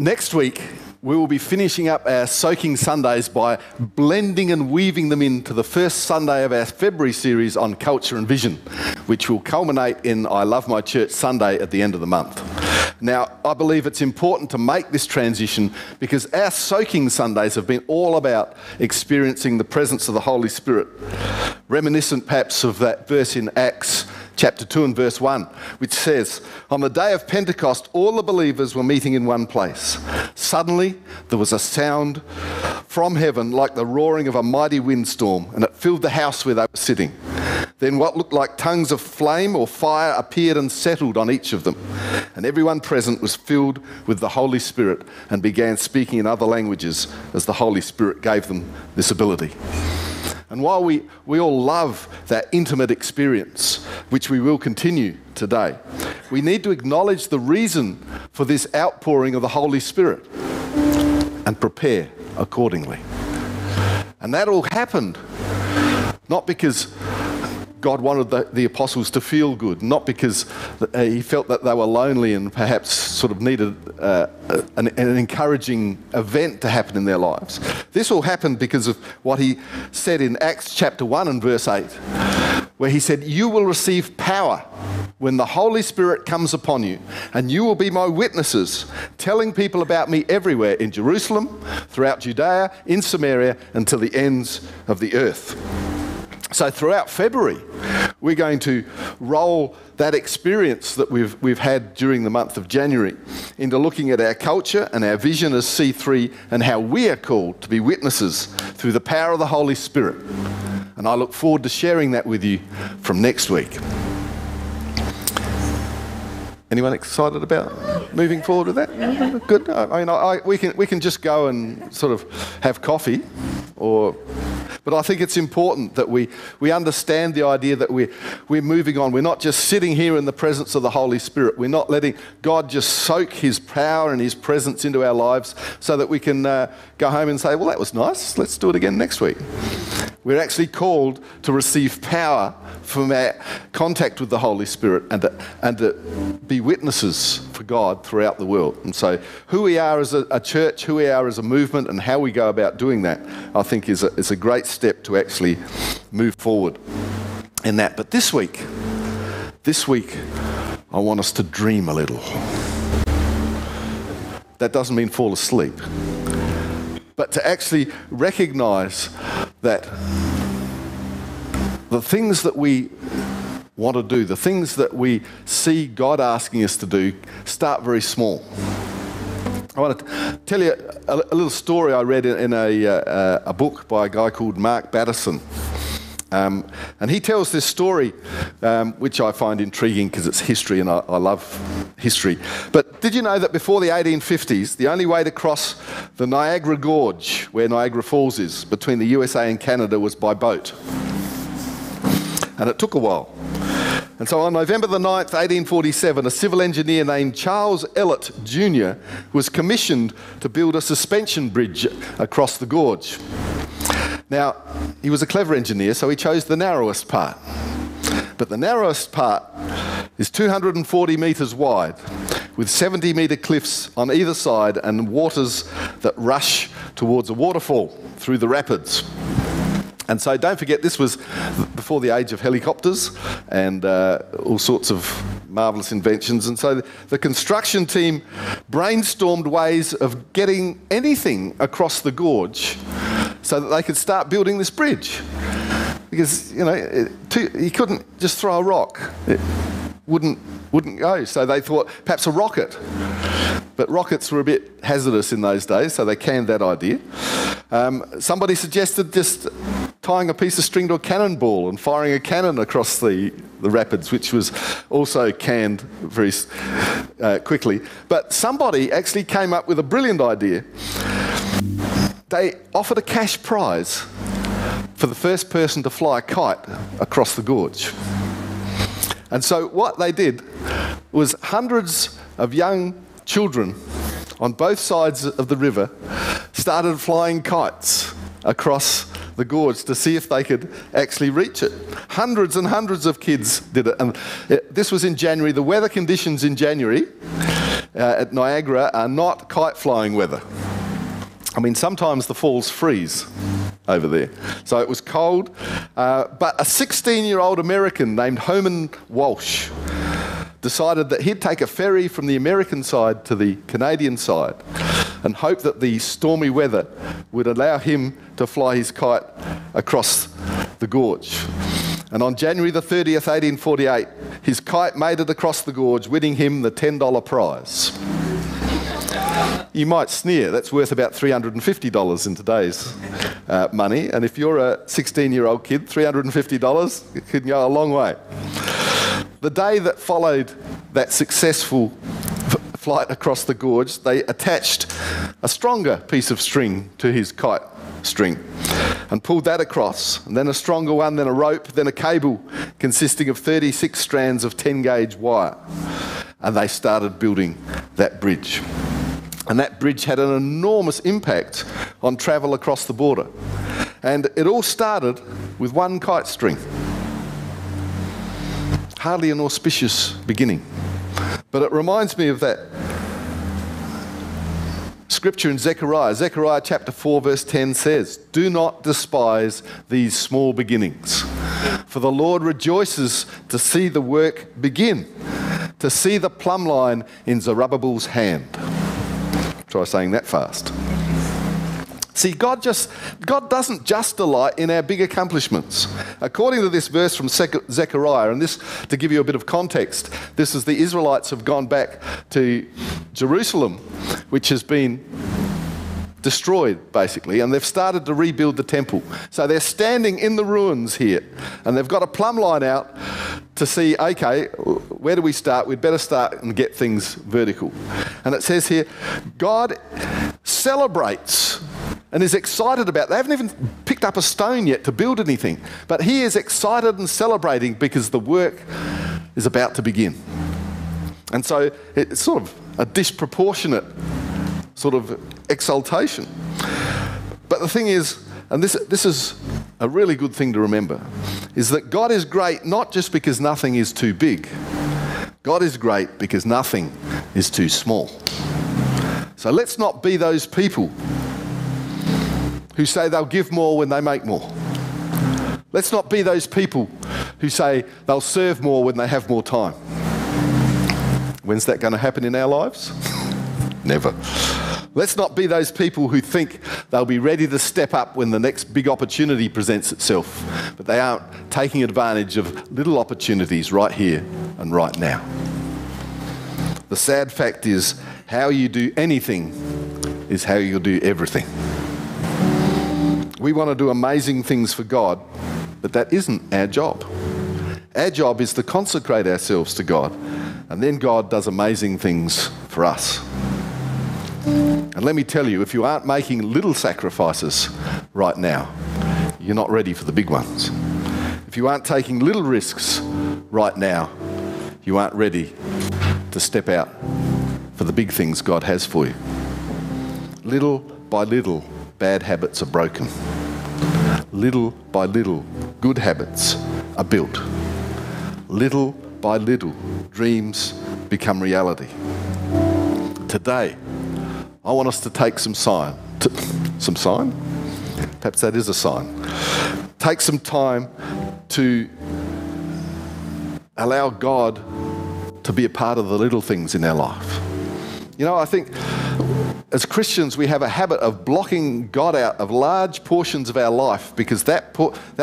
Next week, we will be finishing up our Soaking Sundays by blending and weaving them into the first Sunday of our February series on culture and vision, which will culminate in I Love My Church Sunday at the end of the month. Now, I believe it's important to make this transition because our Soaking Sundays have been all about experiencing the presence of the Holy Spirit, reminiscent perhaps of that verse in Acts chapter 2 and verse 1, which says, "On the day of Pentecost, all the believers were meeting in one place. Suddenly, there was a sound from heaven like the roaring of a mighty windstorm, and it filled the house where they were sitting. Then what looked like tongues of flame or fire appeared and settled on each of them. And everyone present was filled with the Holy Spirit and began speaking in other languages as the Holy Spirit gave them this ability." And while we all love that intimate experience, which we will continue today, we need to acknowledge the reason for this outpouring of the Holy Spirit and prepare accordingly. And that all happened not because God wanted the apostles to feel good, not because he felt that they were lonely and perhaps sort of needed an encouraging event to happen in their lives. This all happened because of what he said in Acts chapter 1 and verse 8, where he said, "You will receive power when the Holy Spirit comes upon you, and you will be my witnesses, telling people about me everywhere in Jerusalem, throughout Judea, in Samaria, until the ends of the earth." So throughout February, we're going to roll that experience that we've had during the month of January into looking at our culture and our vision as C3 and how we are called to be witnesses through the power of the Holy Spirit. And I look forward to sharing that with you from next week. Anyone excited about moving forward with that? Good. I mean, we can just go and sort of have coffee or... But I think it's important that we understand the idea that we're moving on. We're not just sitting here in the presence of the Holy Spirit. We're not letting God just soak his power and his presence into our lives so that we can go home and say, well, that was nice. Let's do it again next week. We're actually called to receive power from our contact with the Holy Spirit and to be witnesses for God throughout the world. And so who we are as a church, who we are as a movement, and how we go about doing that, I think is a great step to actually move forward in that. But this week, I want us to dream a little. That doesn't mean fall asleep, but to actually recognize that the things that we want to do, the things that we see God asking us to do, start very small. I want to tell you a little story I read in a book by a guy called Mark Batterson. And he tells this story, which I find intriguing because it's history and I love history. But did you know that before the 1850s, the only way to cross the Niagara Gorge, where Niagara Falls is, between the USA and Canada, was by boat? And it took a while. And so on November the 9th, 1847, a civil engineer named Charles Ellett Jr. was commissioned to build a suspension bridge across the gorge. Now, he was a clever engineer, so he chose the narrowest part. But the narrowest part is 240 metres wide, with 70-metre cliffs on either side and waters that rush towards a waterfall through the rapids. And so don't forget, this was before the age of helicopters and all sorts of marvellous inventions. And so the construction team brainstormed ways of getting anything across the gorge so that they could start building this bridge. Because, you know, you couldn't just throw a rock. It wouldn't go. So they thought, perhaps a rocket. But rockets were a bit hazardous in those days, so they canned that idea. Somebody suggested just tying a piece of string to a cannonball and firing a cannon across the rapids, which was also canned very quickly. But somebody actually came up with a brilliant idea. They offered a cash prize for the first person to fly a kite across the gorge. And so what they did was hundreds of young children on both sides of the river started flying kites across the gorge to see if they could actually reach it. Hundreds and hundreds of kids did it. And this was in January. The weather conditions in January at Niagara are not kite-flying weather. I mean, sometimes the falls freeze over there. So it was cold, but a 16-year-old American named Homan Walsh decided that he'd take a ferry from the American side to the Canadian side and hope that the stormy weather would allow him to fly his kite across the gorge. And on January the 30th, 1848, his kite made it across the gorge, winning him the $10 prize. You might sneer, that's worth about $350 in today's money, and if you're a 16-year-old kid, $350 could go a long way. The day that followed that successful flight across the gorge, they attached a stronger piece of string to his kite string and pulled that across, and then a stronger one, then a rope, then a cable consisting of 36 strands of 10-gauge wire, and they started building that bridge. And that bridge had an enormous impact on travel across the border. And it all started with one kite string. Hardly an auspicious beginning. But it reminds me of that scripture in Zechariah. Zechariah chapter 4 verse 10 says, "Do not despise these small beginnings, for the Lord rejoices to see the work begin, to see the plumb line in Zerubbabel's hand." Try saying that fast. See, God doesn't just delight in our big accomplishments. According to this verse from Zechariah, and this, to give you a bit of context, this is the Israelites have gone back to Jerusalem, which has been destroyed, basically, and they've started to rebuild the temple. So they're standing in the ruins here, and they've got a plumb line out to see, okay, where do we start? We'd better start and get things vertical. And it says here, God celebrates and is excited about it. They haven't even picked up a stone yet to build anything, but he is excited and celebrating because the work is about to begin. And so it's sort of a disproportionate sort of exaltation. But the thing is, and this is a really good thing to remember, is that God is great not just because nothing is too big. God is great because nothing is too small. So let's not be those people who say they'll give more when they make more. Let's not be those people who say they'll serve more when they have more time. When's that going to happen in our lives? Never. Let's not be those people who think they'll be ready to step up when the next big opportunity presents itself, but they aren't taking advantage of little opportunities right here and right now. The sad fact is, how you do anything is how you'll do everything. We want to do amazing things for God, but that isn't our job. Our job is to consecrate ourselves to God, and then God does amazing things for us. And let me tell you, if you aren't making little sacrifices right now, you're not ready for the big ones. If you aren't taking little risks right now, you aren't ready to step out for the big things God has for you. Little by little, bad habits are broken. Little by little, good habits are built. Little by little, dreams become reality. Today, I want us to take Take some time to allow God to be a part of the little things in our life. You know, I think as Christians, we have a habit of blocking God out of large portions of our life because that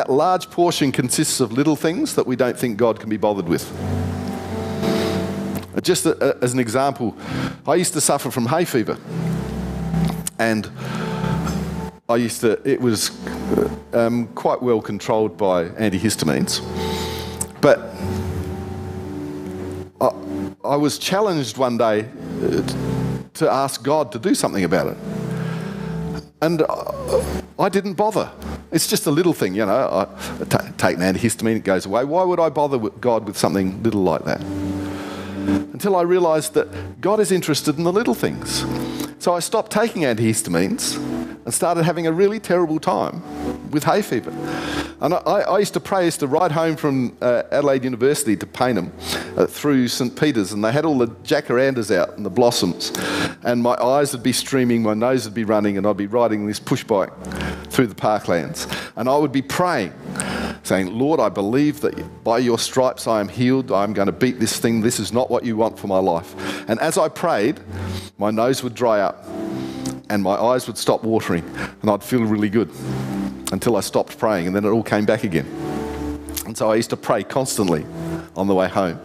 large portion consists of little things that we don't think God can be bothered with. Just as an example, I used to suffer from hay fever, and it was quite well controlled by antihistamines, but I was challenged one day to ask God to do something about it, and I didn't bother. It's just a little thing, you know, I take an antihistamine, it goes away. Why would I bother with God with something little like that? Until I realised that God is interested in the little things. So I stopped taking antihistamines and started having a really terrible time with hay fever. And I used to pray, I used to ride home from Adelaide University to Payneham through St. Peter's, and they had all the jacarandas out and the blossoms, and my eyes would be streaming, my nose would be running, and I'd be riding this push bike through the parklands, and I would be praying, saying, Lord, I believe that by your stripes I am healed, I'm going to beat this thing, this is not what you want for my life. And as I prayed, my nose would dry up and my eyes would stop watering and I'd feel really good until I stopped praying, and then it all came back again. And so I used to pray constantly on the way home.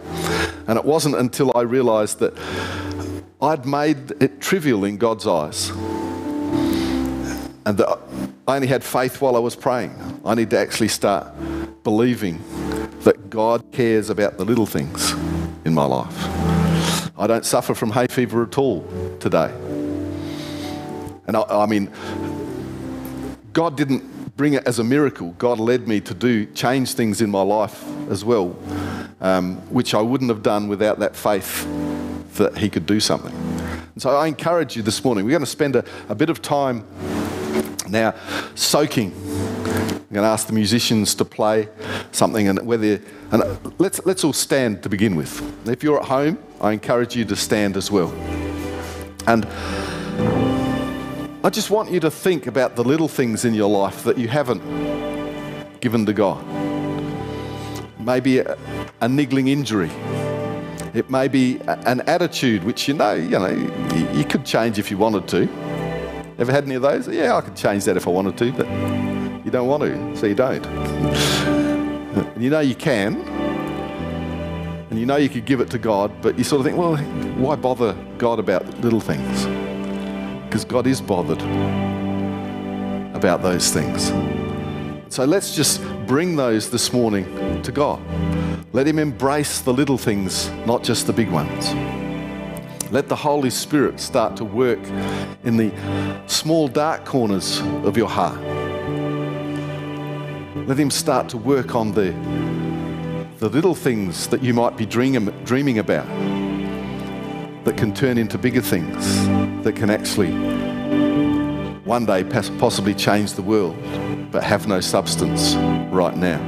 And it wasn't until I realised that I'd made it trivial in God's eyes and that I only had faith while I was praying. I need to actually start believing that God cares about the little things in my life. I don't suffer from hay fever at all today. And I mean, God didn't bring it as a miracle. God led me to change things in my life as well, which I wouldn't have done without that faith that he could do something. And so I encourage you this morning, we're going to spend a bit of time now soaking. I'm going to ask the musicians to play something, let's all stand to begin with. If you're at home, I encourage you to stand as well. And I just want you to think about the little things in your life that you haven't given to God. Maybe a niggling injury. It may be an attitude which you could change if you wanted to. Ever had any of those? Yeah, I could change that if I wanted to, but you don't want to, so you don't. And you know you can, and you know you could give it to God, but you sort of think, well, why bother God about little things? Because God is bothered about those things. So let's just bring those this morning to God. Let him embrace the little things, not just the big ones. Let the Holy Spirit start to work in the small dark corners of your heart. Let him start to work on the little things that you might be dreaming about that can turn into bigger things, that can actually one day possibly change the world but have no substance right now.